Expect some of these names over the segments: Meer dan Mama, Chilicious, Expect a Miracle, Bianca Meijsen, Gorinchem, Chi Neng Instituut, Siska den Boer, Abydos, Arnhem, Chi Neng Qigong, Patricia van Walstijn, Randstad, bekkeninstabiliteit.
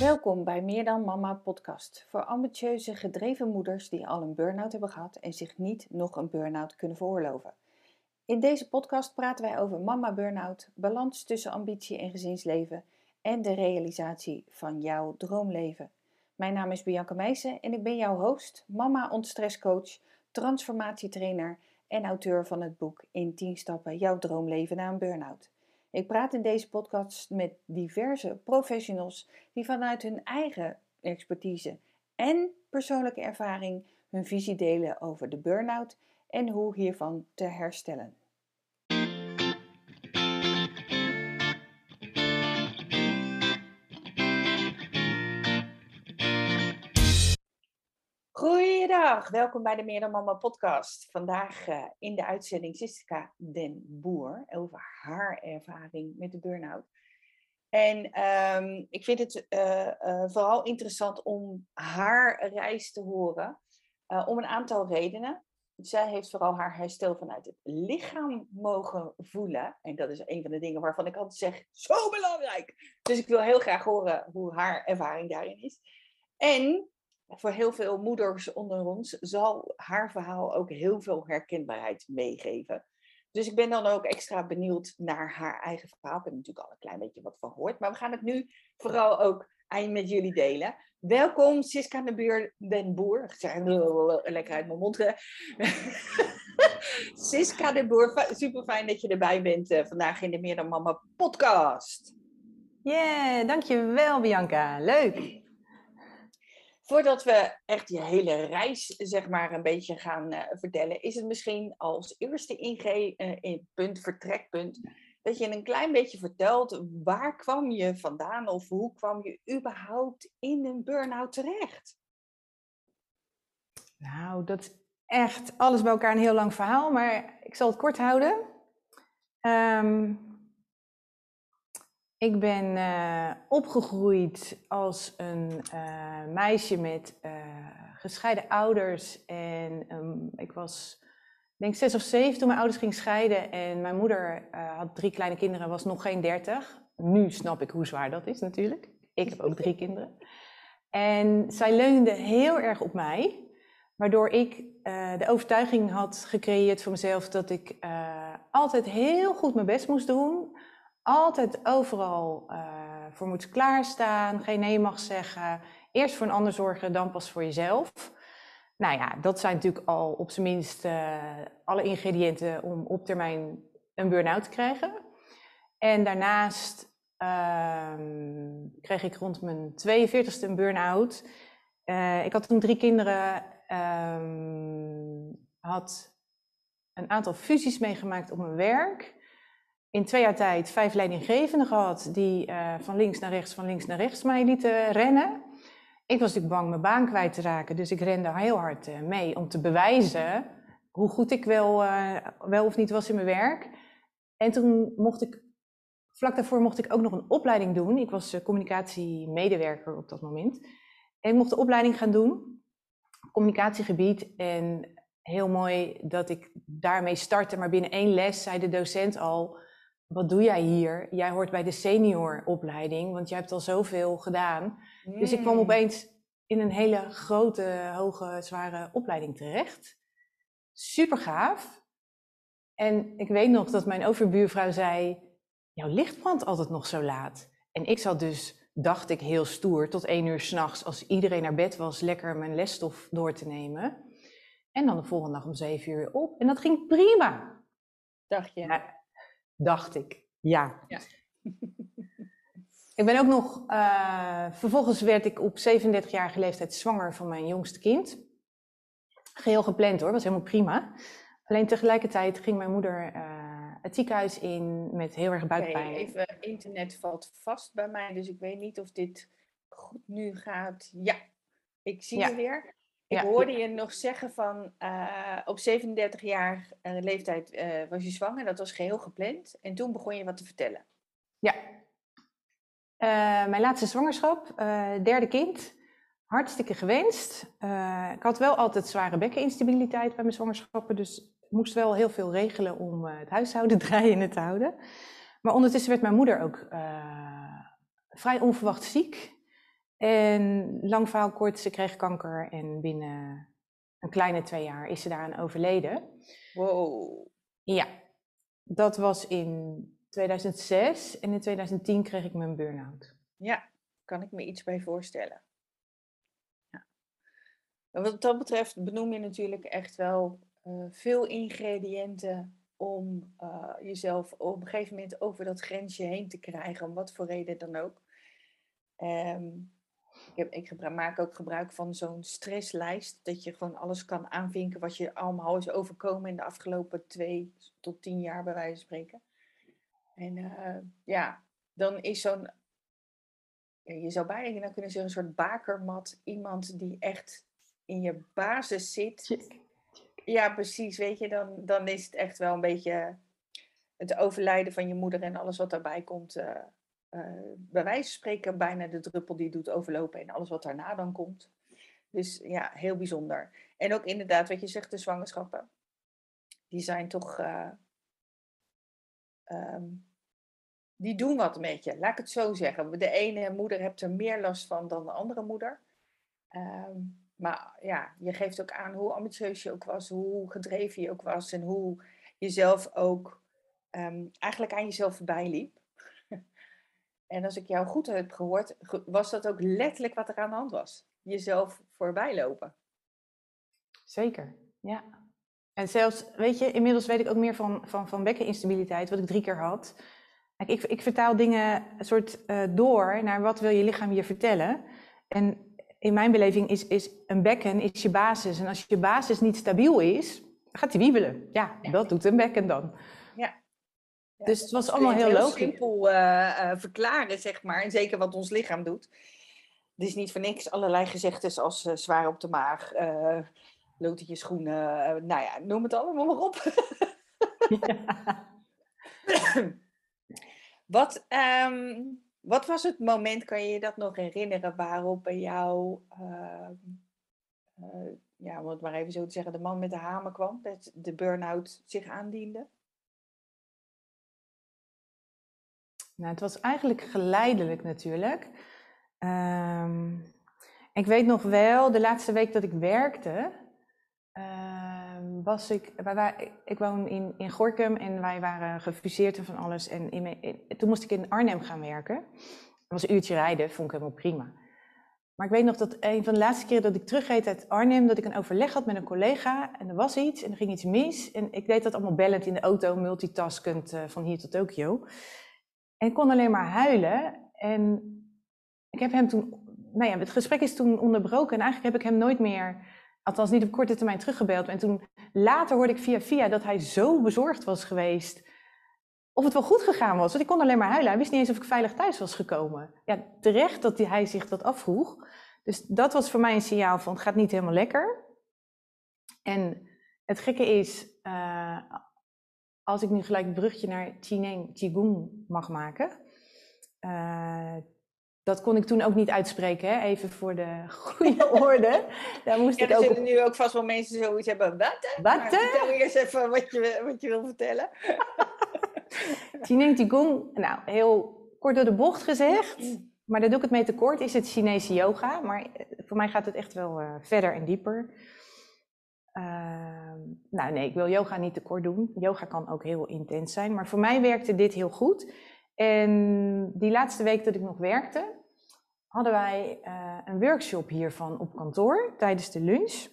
Welkom bij Meer dan Mama podcast voor ambitieuze, gedreven moeders die al een burn-out hebben gehad en zich niet nog een burn-out kunnen veroorloven. In deze podcast praten wij over mama burn-out, balans tussen ambitie en gezinsleven en de realisatie van jouw droomleven. Mijn naam is Bianca Meijsen en ik ben jouw host, mama ontstresscoach, transformatietrainer en auteur van het boek In 10 stappen jouw droomleven na een burn-out. Ik praat in deze podcast met diverse professionals die vanuit hun eigen expertise en persoonlijke ervaring hun visie delen over de burn-out en hoe hiervan te herstellen. Goeiedag, welkom bij de Meer dan Mama podcast. Vandaag in de uitzending Siska den Boer over haar ervaring met de burn-out. En ik vind het vooral interessant om haar reis te horen, om een aantal redenen. Zij heeft vooral haar herstel vanuit het lichaam mogen voelen. En dat is een van de dingen waarvan ik altijd zeg, zo belangrijk! Dus ik wil heel graag horen hoe haar ervaring daarin is. En voor heel veel moeders onder ons zal haar verhaal ook heel veel herkenbaarheid meegeven. Dus ik ben dan ook extra benieuwd naar haar eigen verhaal. Ik heb natuurlijk al een klein beetje wat van gehoord. Maar we gaan het nu vooral ook met jullie delen. Welkom Siska den Boer. Lekker uit mijn mond. Siska den Boer, super fijn dat je erbij bent vandaag in de Meer dan Mama podcast. Yeah, dankjewel Bianca. Leuk. Voordat we echt je hele reis zeg maar een beetje gaan vertellen, is het misschien als eerste vertrekpunt, dat je een klein beetje vertelt waar kwam je vandaan of hoe kwam je überhaupt in een burn-out terecht? Nou, dat is echt alles bij elkaar een heel lang verhaal, maar ik zal het kort houden. Ik ben opgegroeid als een meisje met gescheiden ouders. En ik was, denk ik, 6 of 7 toen mijn ouders gingen scheiden. En mijn moeder had 3 kleine kinderen, was nog geen 30. Nu snap ik hoe zwaar dat is natuurlijk. Ik heb ook 3 kinderen. En zij leunde heel erg op mij. Waardoor ik de overtuiging had gecreëerd voor mezelf dat ik altijd heel goed mijn best moest doen. Altijd overal voor moet klaarstaan, geen nee mag zeggen. Eerst voor een ander zorgen, dan pas voor jezelf. Nou ja, dat zijn natuurlijk al op zijn minst alle ingrediënten om op termijn een burn-out te krijgen. En daarnaast kreeg ik rond mijn 42e een burn-out. Ik had toen 3 kinderen, had een aantal fusies meegemaakt op mijn werk. In 2 jaar tijd 5 leidinggevenden gehad die van links naar rechts mij lieten rennen. Ik was natuurlijk bang mijn baan kwijt te raken, dus ik rende heel hard mee om te bewijzen hoe goed ik wel of niet was in mijn werk. En toen mocht ik vlak daarvoor ook nog een opleiding doen. Ik was communicatiemedewerker op dat moment. En ik mocht de opleiding gaan doen, communicatiegebied en heel mooi dat ik daarmee startte, maar binnen 1 les zei de docent al, wat doe jij hier? Jij hoort bij de senioropleiding, want jij hebt al zoveel gedaan. Mm. Dus ik kwam opeens in een hele grote, hoge, zware opleiding terecht. Super gaaf. En ik weet nog dat mijn overbuurvrouw zei, jouw licht brandt altijd nog zo laat. En ik zat dus, dacht ik, heel stoer, tot 1 uur 's nachts, als iedereen naar bed was, lekker mijn lesstof door te nemen. En dan de volgende dag om 7 uur op. En dat ging prima. Dacht je? Ja, dacht ik, ja. Ik ben ook nog... vervolgens werd ik op 37-jarige leeftijd zwanger van mijn jongste kind. Geheel gepland hoor, was helemaal prima. Alleen tegelijkertijd ging mijn moeder het ziekenhuis in met heel erg buikpijn. Okay, even, internet valt vast bij mij, dus ik weet niet of dit goed nu gaat. Ja, ik zie je weer. Ik hoorde je nog zeggen van op 37 jaar leeftijd was je zwanger. Dat was geheel gepland. En toen begon je wat te vertellen. Ja. Mijn laatste zwangerschap. 3e kind. Hartstikke gewenst. Ik had wel altijd zware bekkeninstabiliteit bij mijn zwangerschappen. Dus ik moest wel heel veel regelen om het huishouden draaiende te houden. Maar ondertussen werd mijn moeder ook vrij onverwacht ziek. En lang verhaal kort, ze kreeg kanker en binnen een kleine 2 jaar is ze daaraan overleden. Wow. Ja, dat was in 2006 en in 2010 kreeg ik mijn burn-out. Ja, kan ik me iets bij voorstellen. Ja. Wat dat betreft benoem je natuurlijk echt wel veel ingrediënten om jezelf op een gegeven moment over dat grensje heen te krijgen, om wat voor reden dan ook. Ik maak ook gebruik van zo'n stresslijst, dat je gewoon alles kan aanvinken wat je allemaal is overkomen in de afgelopen 2 tot 10 jaar bij wijze van spreken. En ja, dan is zo'n, je zou bijna kunnen zeggen, een soort bakermat, iemand die echt in je basis zit. Check. Ja, precies, weet je, dan is het echt wel een beetje het overlijden van je moeder en alles wat daarbij komt. Bij wijze van spreken bijna de druppel die doet overlopen en alles wat daarna dan komt. Dus ja, heel bijzonder. En ook inderdaad, wat je zegt, de zwangerschappen. Die zijn toch... die doen wat met je, laat ik het zo zeggen. De ene moeder hebt er meer last van dan de andere moeder. Maar ja, je geeft ook aan hoe ambitieus je ook was, hoe gedreven je ook was en hoe jezelf ook eigenlijk aan jezelf voorbij liep. En als ik jou goed heb gehoord, was dat ook letterlijk wat er aan de hand was. Jezelf voorbij lopen. Zeker, ja. En zelfs, weet je, inmiddels weet ik ook meer van bekkeninstabiliteit, wat ik 3 keer had. Ik vertaal dingen een soort door naar wat wil je lichaam je vertellen. En in mijn beleving is een bekken is je basis. En als je basis niet stabiel is, gaat die wiebelen. Ja, dat doet een bekken dan. Ja, dus het was allemaal heel logisch. Heel simpel verklaren, zeg maar. En zeker wat ons lichaam doet. Het is niet voor niks allerlei gezegdes als zwaar op de maag, lood in je schoenen. Nou ja, noem het allemaal maar op. Ja. Wat was het moment, kan je dat nog herinneren, waarop bij jou, ja, om het maar even zo te zeggen, de man met de hamer kwam, dat de burn-out zich aandiende? Nou, het was eigenlijk geleidelijk natuurlijk. Ik weet nog wel, de laatste week dat ik werkte, was ik... Ik woon in Gorinchem en wij waren gefuseerd en van alles. En toen moest ik in Arnhem gaan werken. Dat was een uurtje rijden, vond ik helemaal prima. Maar ik weet nog dat een van de laatste keren dat ik terugreed uit Arnhem, dat ik een overleg had met een collega en er was iets en er ging iets mis. En ik deed dat allemaal bellend in de auto, multitaskend van hier tot Tokio. En ik kon alleen maar huilen en ik heb hem toen, nou ja, het gesprek is toen onderbroken en eigenlijk heb ik hem nooit meer, althans niet op korte termijn, teruggebeld. En toen later hoorde ik via dat hij zo bezorgd was geweest of het wel goed gegaan was. Want ik kon alleen maar huilen, hij wist niet eens of ik veilig thuis was gekomen. Ja, terecht dat hij zich dat afvroeg. Dus dat was voor mij een signaal van het gaat niet helemaal lekker. En het gekke is... als ik nu gelijk een brugje naar Chi Neng Qigong mag maken. Dat kon ik toen ook niet uitspreken, hè? Even voor de goede orde. Daar moest ja, ik er zullen nu ook vast wel mensen zoiets hebben. Wat? Vertel eerst even wat je wil vertellen. Chi Neng Qigong, nou, heel kort door de bocht gezegd. Maar daar doe ik het mee tekort, is het Chinese yoga. Maar voor mij gaat het echt wel verder en dieper. Nou nee, ik wil yoga niet tekort doen. Yoga kan ook heel intens zijn. Maar voor mij werkte dit heel goed. En die laatste week dat ik nog werkte, hadden wij een workshop hiervan op kantoor tijdens de lunch.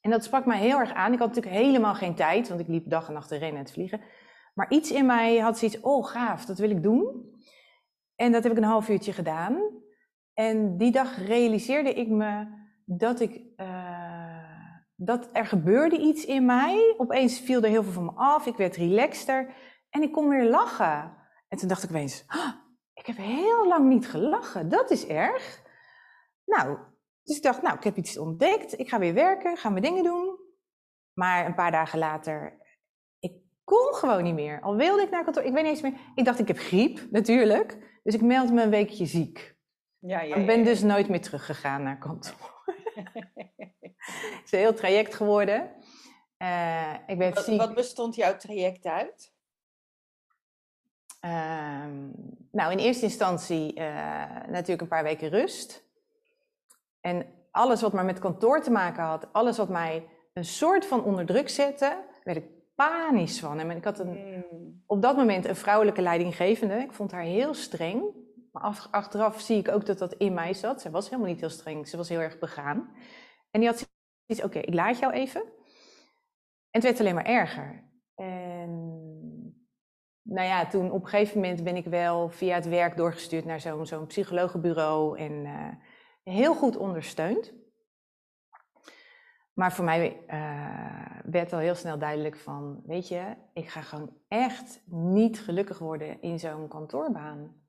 En dat sprak mij heel erg aan. Ik had natuurlijk helemaal geen tijd, want ik liep dag en nacht te rennen en te vliegen. Maar iets in mij had zoiets, oh gaaf, dat wil ik doen. En dat heb ik een half uurtje gedaan. En die dag realiseerde ik me dat ik... dat er gebeurde iets in mij. Opeens viel er heel veel van me af. Ik werd relaxter. En ik kon weer lachen. En toen dacht ik opeens... Oh, ik heb heel lang niet gelachen. Dat is erg. Nou, dus ik dacht... Nou, ik heb iets ontdekt. Ik ga weer werken. Ga mijn dingen doen. Maar een paar dagen later... Ik kon gewoon niet meer. Al wilde ik naar kantoor. Ik weet niet eens meer. Ik dacht, ik heb griep. Natuurlijk. Dus ik meld me een weekje ziek. Ja. Ik ben dus nooit meer teruggegaan naar kantoor. Het is een heel traject geworden. Wat bestond jouw traject uit? Nou, in eerste instantie natuurlijk een paar weken rust. En alles wat maar met kantoor te maken had, alles wat mij een soort van onder druk zette, werd ik panisch van. En ik had op dat moment een vrouwelijke leidinggevende. Ik vond haar heel streng. Maar achteraf zie ik ook dat dat in mij zat. Ze was helemaal niet heel streng. Ze was heel erg begaan. En die had zoiets, oké, ik laat jou even. En het werd alleen maar erger. En nou ja, toen op een gegeven moment ben ik wel via het werk doorgestuurd naar zo'n psychologenbureau. En heel goed ondersteund. Maar voor mij werd al heel snel duidelijk van, weet je, ik ga gewoon echt niet gelukkig worden in zo'n kantoorbaan.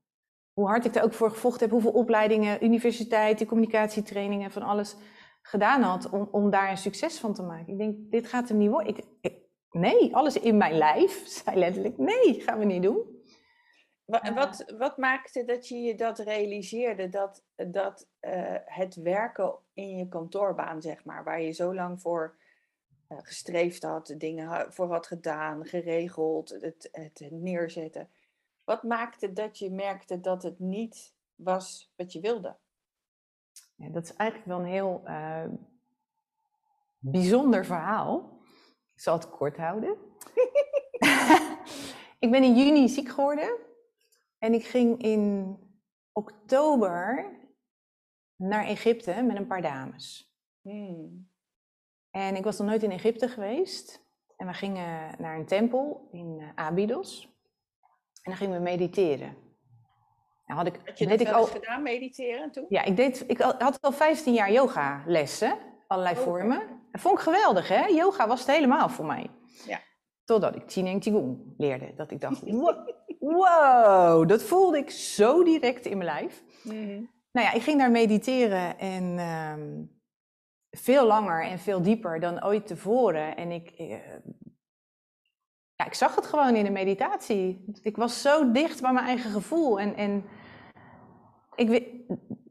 Hoe hard ik er ook voor gevochten heb, hoeveel opleidingen, universiteiten, communicatietrainingen, van alles gedaan had om daar een succes van te maken. Ik denk, dit gaat hem niet worden. Nee, alles in mijn lijf zei letterlijk, nee, gaan we niet doen. Wat maakte dat je je dat realiseerde, dat het werken in je kantoorbaan, zeg maar, waar je zo lang voor gestreefd had, dingen voor had gedaan, geregeld, het neerzetten. Wat maakte dat je merkte dat het niet was wat je wilde? Ja, dat is eigenlijk wel een heel bijzonder verhaal. Ik zal het kort houden. Ik ben in juni ziek geworden. En ik ging in oktober naar Egypte met een paar dames. Hmm. En ik was nog nooit in Egypte geweest. En we gingen naar een tempel in Abydos. En dan gingen we mediteren. Nou, had je dat gedaan, mediteren toen? Ja, ik had al 15 jaar yogalessen, allerlei vormen. Dat vond ik geweldig, hè? Yoga was het helemaal voor mij. Ja. Totdat ik Chi Neng Qigong leerde. Dat ik dacht, wow, dat voelde ik zo direct in mijn lijf. Mm-hmm. Nou ja, ik ging daar mediteren en veel langer en veel dieper dan ooit tevoren. En ik zag het gewoon in de meditatie. Ik was zo dicht bij mijn eigen gevoel.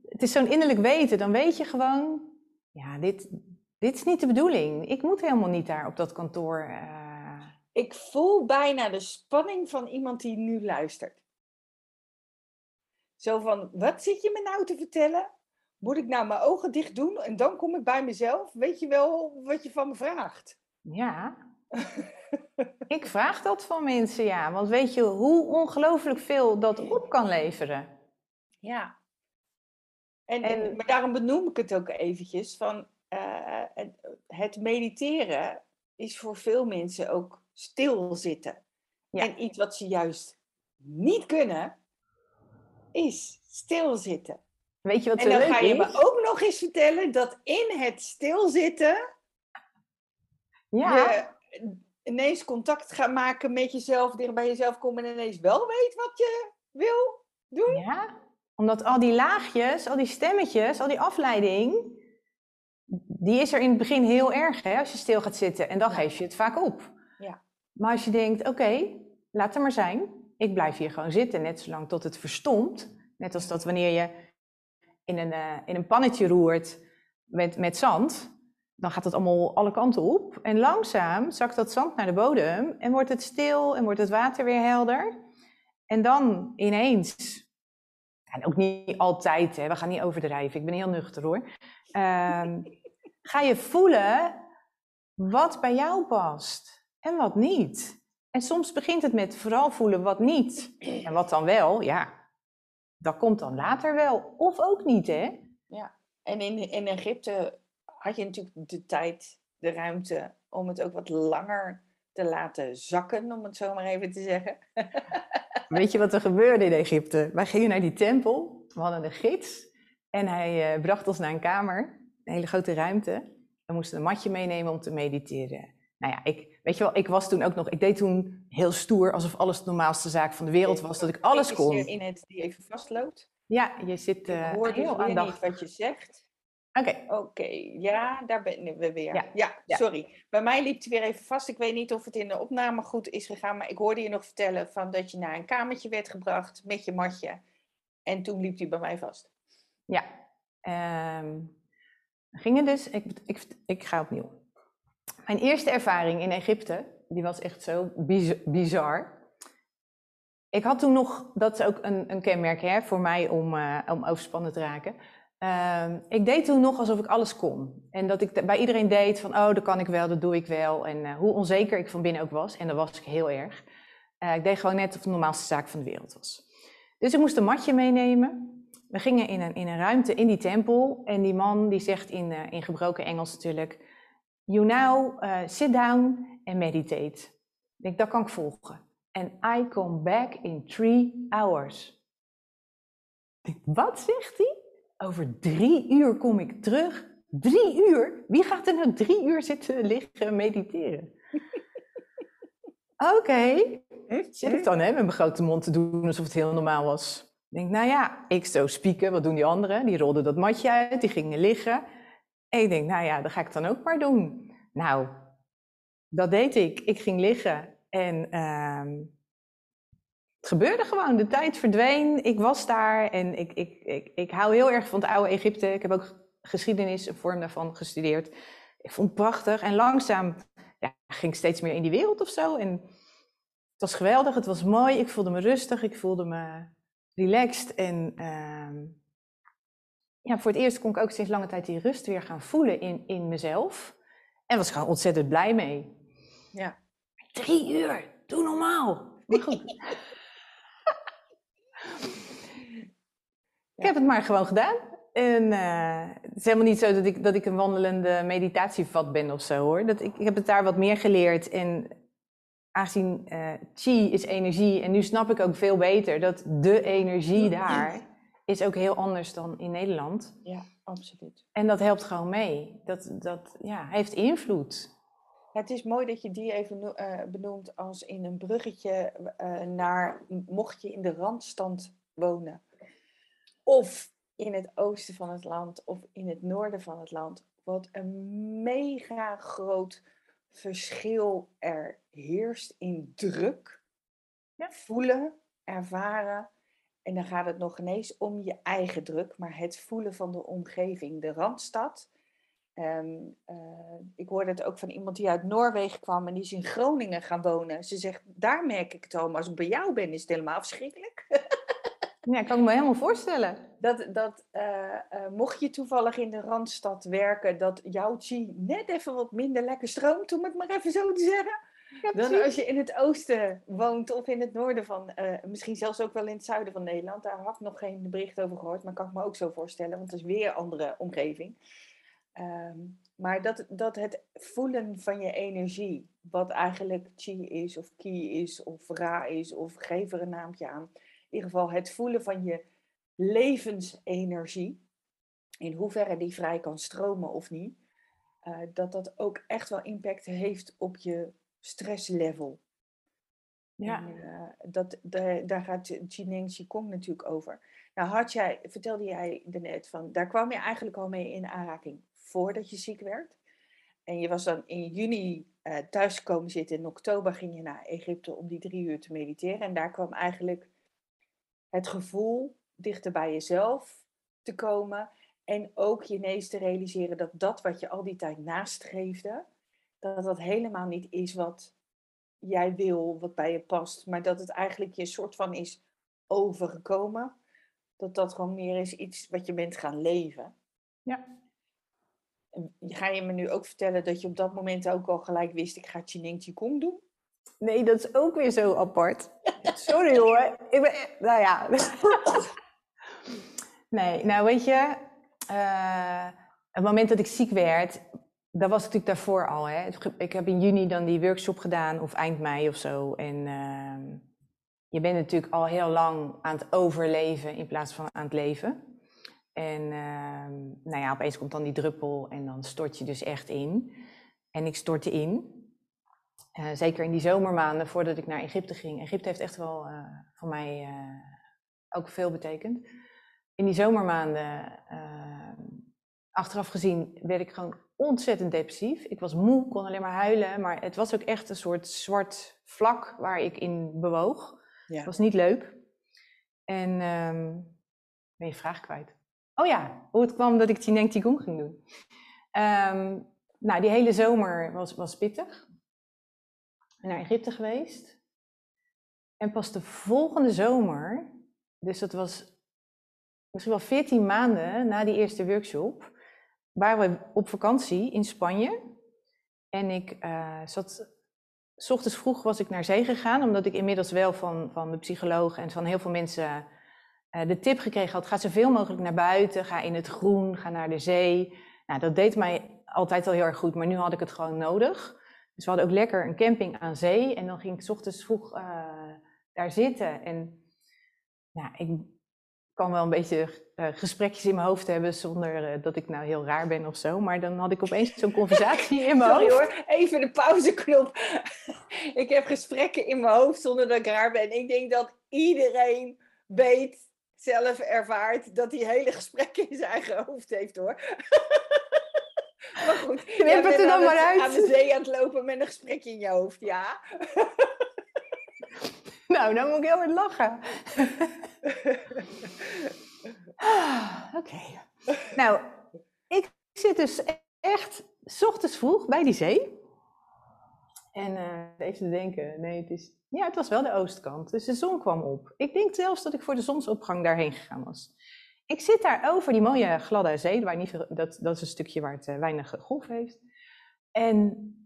Het is zo'n innerlijk weten. Dan weet je gewoon, ja, dit is niet de bedoeling. Ik moet helemaal niet daar op dat kantoor. Ik voel bijna de spanning van iemand die nu luistert. Zo van, wat zit je me nou te vertellen? Moet ik nou mijn ogen dicht doen en dan kom ik bij mezelf? Weet je wel wat je van me vraagt? Ja. Ik vraag dat van mensen, ja. Want weet je hoe ongelooflijk veel dat op kan leveren? Ja. En maar daarom benoem ik het ook eventjes. Van, het mediteren is voor veel mensen ook stilzitten. Ja. En iets wat ze juist niet kunnen, is stilzitten. Weet je wat zo leuk is? En dan ga je me ook nog eens vertellen dat in het stilzitten je ineens contact gaat maken met jezelf, dicht bij jezelf komen en ineens wel weet wat je wil doen. Ja, omdat al die laagjes, al die stemmetjes, al die afleiding, die is er in het begin heel erg, hè, als je stil gaat zitten. En dan geef je het vaak op. Ja. Maar als je denkt, oké, laat het maar zijn. Ik blijf hier gewoon zitten, net zolang tot het verstomt. Net als dat wanneer je in een pannetje roert met zand. Dan gaat het allemaal alle kanten op. En langzaam zakt dat zand naar de bodem. En wordt het stil en wordt het water weer helder. En dan ineens. En ook niet altijd, hè, we gaan niet overdrijven. Ik ben heel nuchter hoor. Ga je voelen wat bij jou past en wat niet. En soms begint het met vooral voelen wat niet. En wat dan wel, ja, dat komt dan later wel. Of ook niet, hè. Ja, en in Egypte had je natuurlijk de tijd, de ruimte om het ook wat langer te laten zakken, om het zo maar even te zeggen. Weet je wat er gebeurde in Egypte? Wij gingen naar die tempel, we hadden een gids en hij bracht ons naar een kamer, een hele grote ruimte. We moesten een matje meenemen om te mediteren. Nou ja, ik was toen ook nog, ik deed toen heel stoer, alsof alles de normaalste zaak van de wereld was, dat ik alles kon. Je in het die even vastloopt. Ja, je zit hoor heel aandachtig wat je zegt. Oké, ja, daar ben we weer. Ja, sorry. Bij mij liep het weer even vast. Ik weet niet of het in de opname goed is gegaan, maar ik hoorde je nog vertellen van dat je naar een kamertje werd gebracht met je matje. En toen liep die bij mij vast. Ja. Gingen dus, ik ga opnieuw. Mijn eerste ervaring in Egypte, die was echt zo bizar. Ik had toen nog, dat is ook een kenmerk hè, voor mij om overspannen te raken. Ik deed toen nog alsof ik alles kon. En dat ik bij iedereen deed van, oh, dat kan ik wel, dat doe ik wel. En hoe onzeker ik van binnen ook was, en dat was ik heel erg. Ik deed gewoon net of het de normaalste zaak van de wereld was. Dus ik moest een matje meenemen. We gingen in een ruimte in die tempel. En die man die zegt in gebroken Engels natuurlijk, you now sit down and meditate. Ik, dat kan ik volgen. And I come back in 3 hours. Wat zegt hij? Over 3 uur kom ik terug. 3 uur? Wie gaat er nou 3 uur zitten liggen mediteren? Oké. Zit ik dan hè, met mijn grote mond te doen alsof het heel normaal was. Ik denk, nou ja, ik zo spieken. Wat doen die anderen? Die rolden dat matje uit, die gingen liggen. En ik denk, nou ja, dat ga ik dan ook maar doen. Nou, dat deed ik. Ik ging liggen. En het gebeurde gewoon, de tijd verdween, ik was daar en ik hou heel erg van het oude Egypte. Ik heb ook geschiedenis, een vorm daarvan, gestudeerd. Ik vond het prachtig en langzaam ja, ging ik steeds meer in die wereld of zo. En het was geweldig, het was mooi, ik voelde me rustig, ik voelde me relaxed. En ja, voor het eerst kon ik ook sinds lange tijd die rust weer gaan voelen in mezelf. En was gewoon ontzettend blij mee. Ja. 3 uur, doe normaal. Maar goed. Ik heb het maar gewoon gedaan. En het is helemaal niet zo dat ik een wandelende meditatievat ben of zo hoor. Ik heb het daar wat meer geleerd. En aangezien chi is energie. En nu snap ik ook veel beter dat de energie daar is ook heel anders dan in Nederland. Ja, absoluut. En dat helpt gewoon mee. Dat ja, heeft invloed. Het is mooi dat je die even benoemt als in een bruggetje naar mocht je in de Randstand wonen. Of in het oosten van het land of in het noorden van het land. Wat een mega groot verschil er heerst in druk, voelen, ervaren. En dan gaat het nog ineens om je eigen druk, maar het voelen van de omgeving, de Randstad. Ik hoorde het ook van iemand die uit Noorwegen kwam en die is in Groningen gaan wonen. Ze zegt, daar merk ik het al, maar als ik bij jou ben is het helemaal verschrikkelijk. Ja, kan ik me helemaal voorstellen. Dat mocht je toevallig in de Randstad werken, dat jouw chi net even wat minder lekker stroomt, om het maar even zo te zeggen. Ja, dan als je in het oosten woont of in het noorden van, misschien zelfs ook wel in het zuiden van Nederland. Daar had ik nog geen bericht over gehoord, maar kan ik me ook zo voorstellen, want het is weer een andere omgeving. Maar dat het voelen van je energie, wat eigenlijk chi is of ki is of ra is of geef er een naamje aan. In ieder geval het voelen van je levensenergie, in hoeverre die vrij kan stromen of niet. Dat ook echt wel impact heeft op je stresslevel. Ja. En, daar gaat Chi Neng Qigong natuurlijk over. Nou vertelde jij daarnet van, daar kwam je eigenlijk al mee in aanraking. Voordat je ziek werd. En je was dan in juni thuis komen zitten. In oktober ging je naar Egypte om die 3 uur te mediteren. En daar kwam eigenlijk het gevoel dichter bij jezelf te komen. En ook je ineens te realiseren dat wat je al die tijd nastreefde. Dat helemaal niet is wat jij wil, wat bij je past. Maar dat het eigenlijk je soort van is overgekomen. Dat gewoon meer is iets wat je bent gaan leven. Ja. Ga je me nu ook vertellen dat je op dat moment ook al gelijk wist, ik ga Chi Neng Qigong doen? Nee, dat is ook weer zo apart. Sorry hoor. Nou ja. Nee, nou weet je, het moment dat ik ziek werd, dat was natuurlijk daarvoor al. Hè. Ik heb in juni dan die workshop gedaan, of eind mei of zo. En je bent natuurlijk al heel lang aan het overleven in plaats van aan het leven. En nou ja, opeens komt dan die druppel en dan stort je dus echt in. En ik stortte in. Zeker in die zomermaanden voordat ik naar Egypte ging. Egypte heeft echt wel voor mij ook veel betekend. In die zomermaanden, achteraf gezien, werd ik gewoon ontzettend depressief. Ik was moe, kon alleen maar huilen. Maar het was ook echt een soort zwart vlak waar ik in bewoog. Ja. Het was niet leuk. En ben je vraag kwijt. Oh ja, hoe het kwam dat ik Chi Neng Qigong ging doen. Nou, die hele zomer was pittig. Ik ben naar Egypte geweest. En pas de volgende zomer, dus dat was misschien wel 14 maanden na die eerste workshop, waren we op vakantie in Spanje. En ik zat, 's ochtends vroeg was ik naar zee gegaan, omdat ik inmiddels wel van de psycholoog en van heel veel mensen de tip gekregen had, ga zoveel mogelijk naar buiten, ga in het groen, ga naar de zee. Nou, dat deed mij altijd al heel erg goed, maar nu had ik het gewoon nodig. Dus we hadden ook lekker een camping aan zee en dan ging ik 's ochtends vroeg daar zitten. En nou, ik kan wel een beetje gesprekjes in mijn hoofd hebben zonder dat ik nou heel raar ben of zo. Maar dan had ik opeens zo'n conversatie in mijn hoofd. Sorry hoor, even de pauzeknop. Ik heb gesprekken in mijn hoofd zonder dat ik raar ben. Ik denk dat iedereen weet, zelf ervaart, dat hij hele gesprekken in zijn eigen hoofd heeft hoor. Maar goed, je bent er dan maar uit. Aan de zee aan het lopen met een gesprekje in je hoofd, ja. Nou, dan moet ik heel hard lachen. Oké. Nou, ik zit dus echt 's ochtends vroeg bij die zee. En even te denken, nee, het was wel de oostkant. Dus de zon kwam op. Ik denk zelfs dat ik voor de zonsopgang daarheen gegaan was. Ik zit daar over die mooie gladde zee, waar niet veel, dat is een stukje waar het weinig golf heeft. En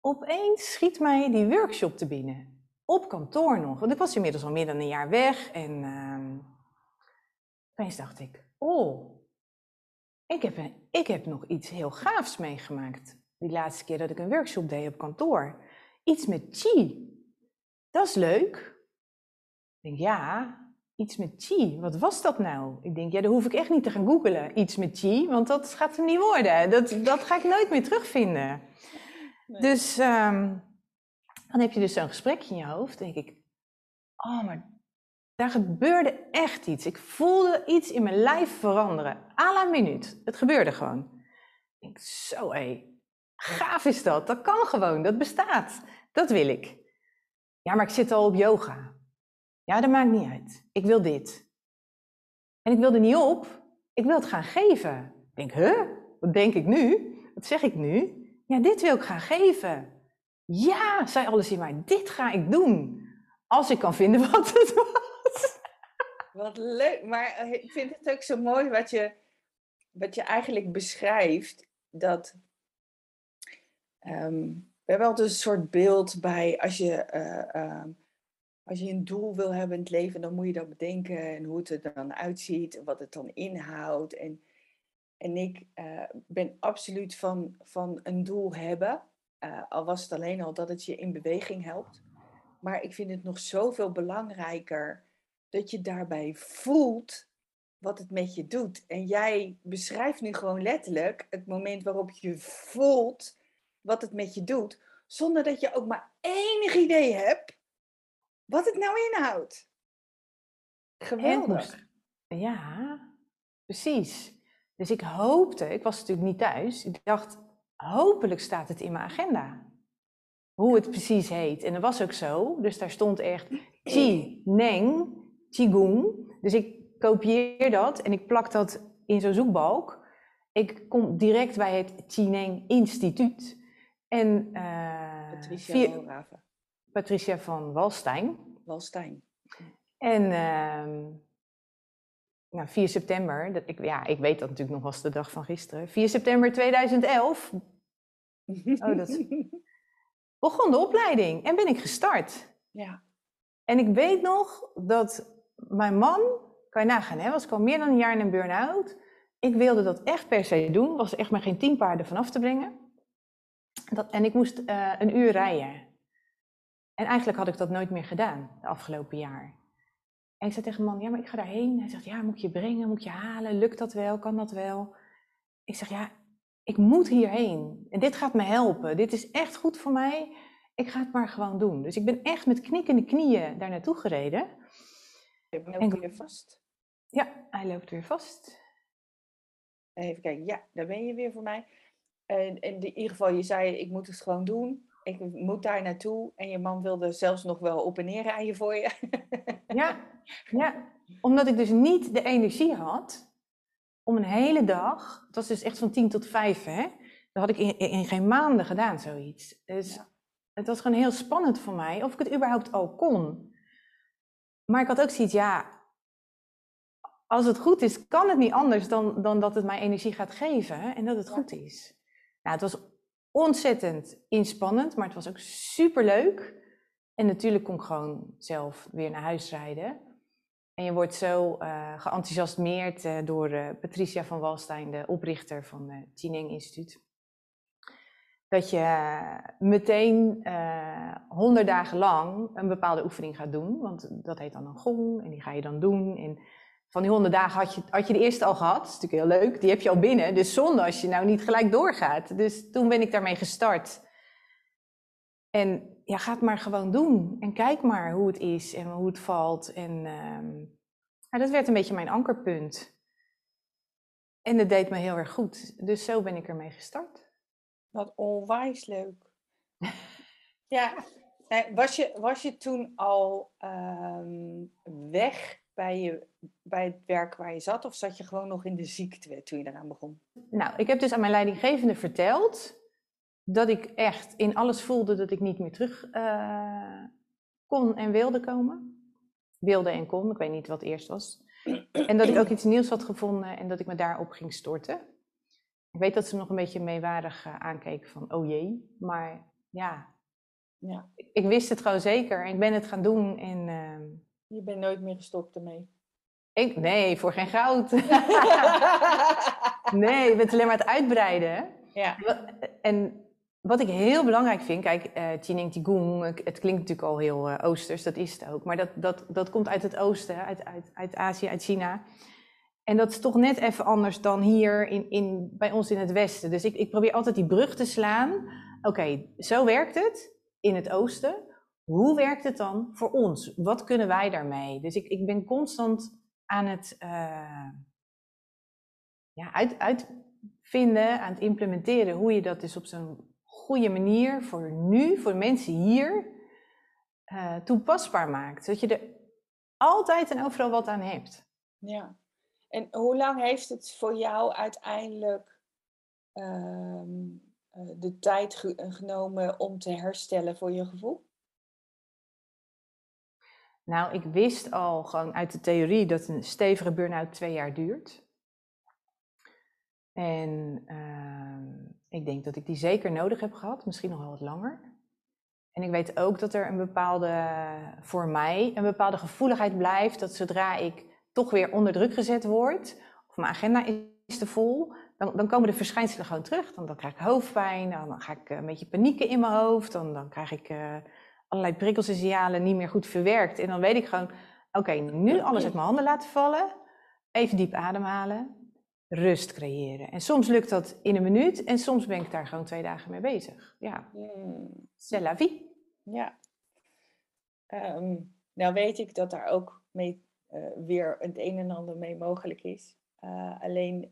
opeens schiet mij die workshop te binnen. Op kantoor nog, want ik was inmiddels al meer dan een jaar weg en opeens dacht ik, ik heb nog iets heel gaafs meegemaakt. Die laatste keer dat ik een workshop deed op kantoor. Iets met chi. Dat is leuk. Ik denk, ja, iets met chi. Wat was dat nou? Ik denk, ja, daar hoef ik echt niet te gaan googlen. Iets met chi, want dat gaat hem niet worden. Dat ga ik nooit meer terugvinden. Nee. Dus... dan heb je dus zo'n gesprekje in je hoofd. Dan denk ik, maar daar gebeurde echt iets. Ik voelde iets in mijn lijf veranderen. À la minuut. Het gebeurde gewoon. Ik denk, gaaf is dat. Dat kan gewoon. Dat bestaat. Dat wil ik. Ja, maar ik zit al op yoga. Ja, dat maakt niet uit. Ik wil dit. En ik wil er niet op. Ik wil het gaan geven. Ik denk, wat denk ik nu? Wat zeg ik nu? Ja, dit wil ik gaan geven. Ja, zei alles in mij, dit ga ik doen. Als ik kan vinden wat het was. Wat leuk, maar ik vind het ook zo mooi wat je eigenlijk beschrijft. Dat we hebben altijd een soort beeld bij, als je een doel wil hebben in het leven, dan moet je dat bedenken en hoe het er dan uitziet en wat het dan inhoudt. En ik ben absoluut van een doel hebben. Al was het alleen al dat het je in beweging helpt. Maar ik vind het nog zoveel belangrijker dat je daarbij voelt wat het met je doet. En jij beschrijft nu gewoon letterlijk het moment waarop je voelt wat het met je doet. Zonder dat je ook maar enig idee hebt wat het nou inhoudt. Geweldig. Ja, precies. Dus ik hoopte, ik was natuurlijk niet thuis, ik dacht... Hopelijk staat het in mijn agenda, hoe het precies heet. En dat was ook zo, dus daar stond echt Chi Neng Qigong. Dus ik kopieer dat en ik plak dat in zo'n zoekbalk. Ik kom direct bij het Chi Neng Instituut. En Patricia van Walstijn. En 4 september, ik weet dat natuurlijk nog als de dag van gisteren. 4 september 2011 begon de opleiding en ben ik gestart. Ja. En ik weet nog dat mijn man, kan je nagaan, hè, was ik al meer dan een jaar in een burn-out. Ik wilde dat echt per se doen, was echt maar geen 10 paarden vanaf te brengen. En ik moest een uur rijden. En eigenlijk had ik dat nooit meer gedaan de afgelopen jaar. En ik zei tegen mijn man, ja, maar ik ga daarheen. Hij zegt, ja, moet ik je brengen, moet ik je halen, lukt dat wel, kan dat wel? Ik zeg, ja, ik moet hierheen. En dit gaat me helpen, dit is echt goed voor mij. Ik ga het maar gewoon doen. Dus ik ben echt met knikkende knieën daar naartoe gereden. Hij loopt weer vast. Ja, hij loopt weer vast. Even kijken, ja, daar ben je weer voor mij. En in ieder geval, je zei, ik moet het gewoon doen. Ik moet daar naartoe en je man wilde zelfs nog wel op en neer rijden voor je. Ja, omdat ik dus niet de energie had om een hele dag, het was dus echt van 10 tot 5, hè? Dat had ik in geen maanden gedaan, zoiets. Dus Het was gewoon heel spannend voor mij of ik het überhaupt al kon. Maar ik had ook zoiets, ja, als het goed is, kan het niet anders dan dat het mij energie gaat geven en dat het goed is. Nou, het was ontzettend inspannend, maar het was ook superleuk. En natuurlijk kon ik gewoon zelf weer naar huis rijden. En je wordt zo geenthousiasmeerd door Patricia van Walstijn, de oprichter van het Chi Neng Instituut. Dat je meteen 100 dagen lang een bepaalde oefening gaat doen. Want dat heet dan een gong en die ga je dan doen. En van die 100 dagen had je de eerste al gehad. Dat is natuurlijk heel leuk, die heb je al binnen. Dus zonde als je nou niet gelijk doorgaat. Dus toen ben ik daarmee gestart. En ja, ga het maar gewoon doen. En kijk maar hoe het is en hoe het valt. En nou, dat werd een beetje mijn ankerpunt. En dat deed me heel erg goed. Dus zo ben ik ermee gestart. Wat onwijs leuk. Ja, was je toen al weg bij het werk waar je zat? Of zat je gewoon nog in de ziekte toen je daaraan begon? Nou, ik heb dus aan mijn leidinggevende verteld dat ik echt in alles voelde dat ik niet meer terug kon en wilde komen. Wilde en kon, ik weet niet wat eerst was. En dat ik ook iets nieuws had gevonden en dat ik me daarop ging storten. Ik weet dat ze nog een beetje meewarig aankeek van, oh jee. Maar ja. Ik wist het gewoon zeker en ik ben het gaan doen. En, je bent nooit meer gestopt ermee? Nee, voor geen goud. Nee, je bent alleen maar aan het uitbreiden. Hè? Ja. En wat ik heel belangrijk vind, kijk, Chi Neng Qigong, het klinkt natuurlijk al heel Oosters, dat is het ook. Maar dat komt uit het Oosten, uit Azië, uit China. En dat is toch net even anders dan hier bij ons in het Westen. Dus ik probeer altijd die brug te slaan. Oké, zo werkt het in het Oosten. Hoe werkt het dan voor ons? Wat kunnen wij daarmee? Dus ik ben constant aan het uitvinden, aan het implementeren. Hoe je dat dus op zo'n goede manier voor nu, voor mensen hier, toepasbaar maakt. Zodat je er altijd en overal wat aan hebt. Ja. En hoe lang heeft het voor jou uiteindelijk de tijd genomen om te herstellen voor je gevoel? Nou, ik wist al gewoon uit de theorie dat een stevige burn-out 2 jaar duurt. En ik denk dat ik die zeker nodig heb gehad, misschien nog wel wat langer. En ik weet ook dat er voor mij een bepaalde gevoeligheid blijft, dat zodra ik toch weer onder druk gezet wordt, of mijn agenda is te vol, dan komen de verschijnselen gewoon terug. Dan krijg ik hoofdpijn, dan ga ik een beetje panieken in mijn hoofd, dan krijg ik allerlei prikkels en signalen niet meer goed verwerkt. En dan weet ik gewoon, oké, nu alles uit mijn handen laten vallen, even diep ademhalen, rust creëren. En soms lukt dat in een minuut en soms ben ik daar gewoon 2 dagen mee bezig. Ja, c'est la vie. Ja. Nou weet ik dat daar ook mee weer het een en ander mee mogelijk is. Alleen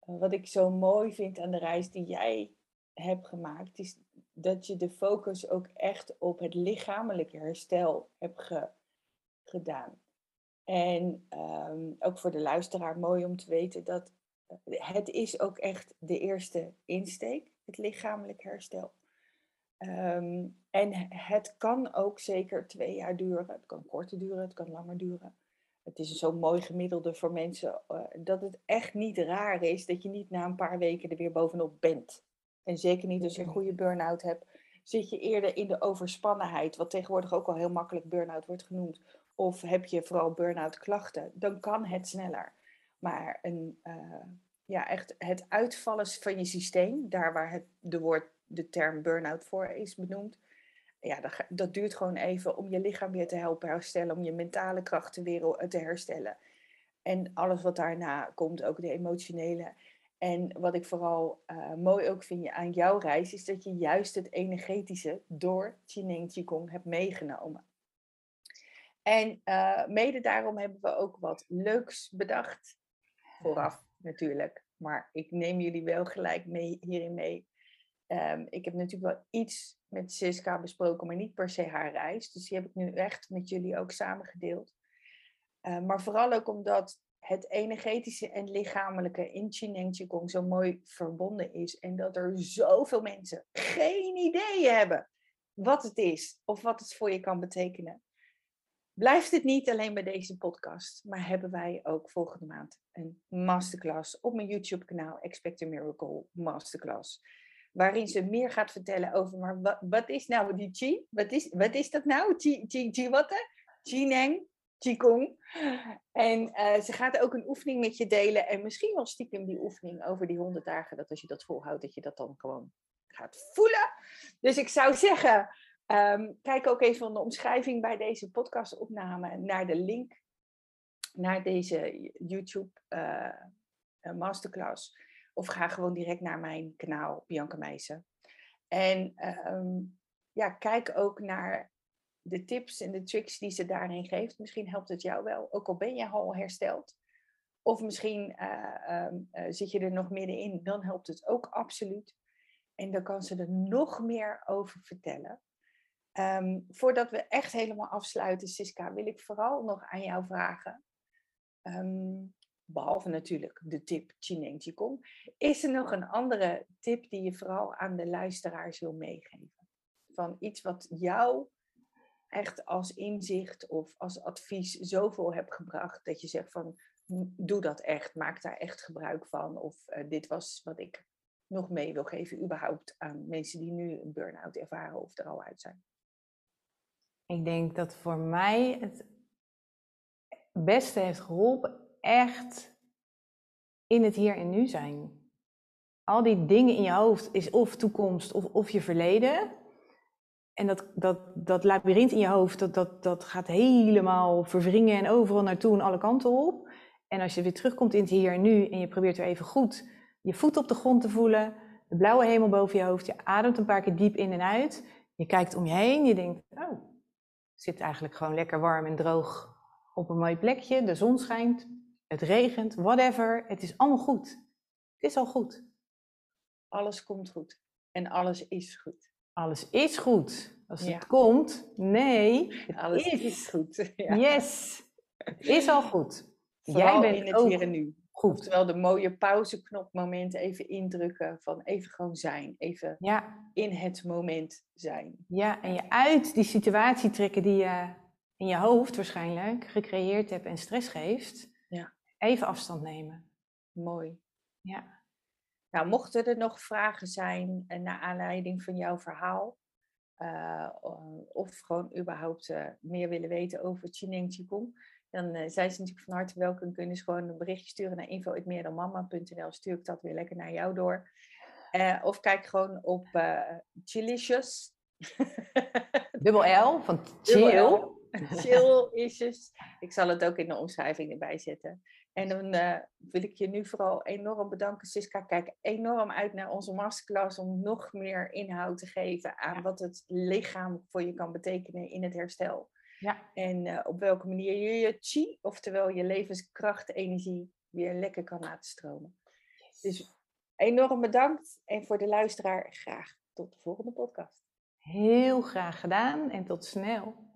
wat ik zo mooi vind aan de reis die jij hebt gemaakt, is dat je de focus ook echt op het lichamelijke herstel hebt gedaan. En ook voor de luisteraar mooi om te weten dat het is ook echt de eerste insteek, het lichamelijk herstel. En het kan ook zeker 2 jaar duren. Het kan korter duren, het kan langer duren. Het is zo'n mooi gemiddelde voor mensen dat het echt niet raar is dat je niet na een paar weken er weer bovenop bent. En zeker niet als je een goede burn-out hebt. Zit je eerder in de overspannenheid, wat tegenwoordig ook al heel makkelijk burn-out wordt genoemd. Of heb je vooral burn-out klachten, dan kan het sneller. Maar echt het uitvallen van je systeem, daar waar de term burn-out voor is benoemd. Ja, dat duurt gewoon even om je lichaam weer te helpen herstellen, om je mentale krachten weer te herstellen. En alles wat daarna komt, ook de emotionele. En wat ik vooral mooi ook vind aan jouw reis, is dat je juist het energetische door Chi Neng Qigong hebt meegenomen. En mede daarom hebben we ook wat leuks bedacht. Vooraf natuurlijk, maar ik neem jullie wel gelijk mee hierin mee. Ik heb natuurlijk wel iets met Siska besproken, maar niet per se haar reis. Dus die heb ik nu echt met jullie ook samengedeeld. Maar vooral ook omdat het energetische en lichamelijke in Chi Neng Qigong zo mooi verbonden is. En dat er zoveel mensen geen idee hebben wat het is of wat het voor je kan betekenen. Blijft het niet alleen bij deze podcast, maar hebben wij ook volgende maand een masterclass op mijn YouTube-kanaal Expect a Miracle Masterclass. Waarin ze meer gaat vertellen over, maar wat is nou die Chi? Wat is dat nou? Chi Neng Qigong. En ze gaat ook een oefening met je delen. En misschien wel stiekem die oefening over die 100 dagen. Dat als je dat volhoudt, dat je dat dan gewoon gaat voelen. Dus ik zou zeggen, kijk ook even in de omschrijving bij deze podcastopname naar de link. Naar deze YouTube masterclass. Of ga gewoon direct naar mijn kanaal Bianca Meijsen. En kijk ook naar de tips en de tricks die ze daarin geeft. Misschien helpt het jou wel, ook al ben je al hersteld. Of misschien zit je er nog middenin, dan helpt het ook absoluut. En dan kan ze er nog meer over vertellen. Voordat we echt helemaal afsluiten, Siska, wil ik vooral nog aan jou vragen... behalve natuurlijk de tip Chi Neng Qigong. Is er nog een andere tip die je vooral aan de luisteraars wil meegeven? Van iets wat jou echt als inzicht of als advies zoveel hebt gebracht. Dat je zegt van, doe dat echt. Maak daar echt gebruik van. Of dit was wat ik nog mee wil geven. Überhaupt aan mensen die nu een burn-out ervaren of er al uit zijn. Ik denk dat voor mij het beste heeft geholpen. Echt in het hier en nu zijn. Al die dingen in je hoofd is of toekomst of je verleden. En dat labyrint in je hoofd, dat gaat helemaal verwringen en overal naartoe en alle kanten op. En als je weer terugkomt in het hier en nu en je probeert weer even goed je voet op de grond te voelen, de blauwe hemel boven je hoofd, je ademt een paar keer diep in en uit, je kijkt om je heen, je denkt, oh, het zit eigenlijk gewoon lekker warm en droog op een mooi plekje, de zon schijnt. Het regent, whatever, het is allemaal goed. Het is al goed. Alles komt goed. En alles is goed. Alles is goed. Als het komt, alles is goed. Ja. Yes, het is al goed. Vooral jij bent in het hier en nu. Goed. Oftewel de mooie pauzeknopmoment even indrukken van even gewoon zijn. Even in het moment zijn. Ja, en je uit die situatie trekken die je in je hoofd waarschijnlijk gecreëerd hebt en stress geeft... Even afstand nemen. Mooi. Ja. Nou, mochten er nog vragen zijn naar aanleiding van jouw verhaal... of gewoon überhaupt meer willen weten over Chi Neng Qigong... dan zijn ze natuurlijk van harte welkom en kunnen ze gewoon een berichtje sturen naar info@meerdanmama.nl. Stuur ik dat weer lekker naar jou door. Of kijk gewoon op Chilicious. Dubbel L van Chill. Chill-issues. Ik zal het ook in de omschrijving erbij zetten. En dan wil ik je nu vooral enorm bedanken, Siska. Kijk enorm uit naar onze masterclass om nog meer inhoud te geven aan wat het lichaam voor je kan betekenen in het herstel. Ja. En op welke manier je chi, oftewel je levenskracht, energie, weer lekker kan laten stromen. Yes. Dus enorm bedankt. En voor de luisteraar graag tot de volgende podcast. Heel graag gedaan en tot snel.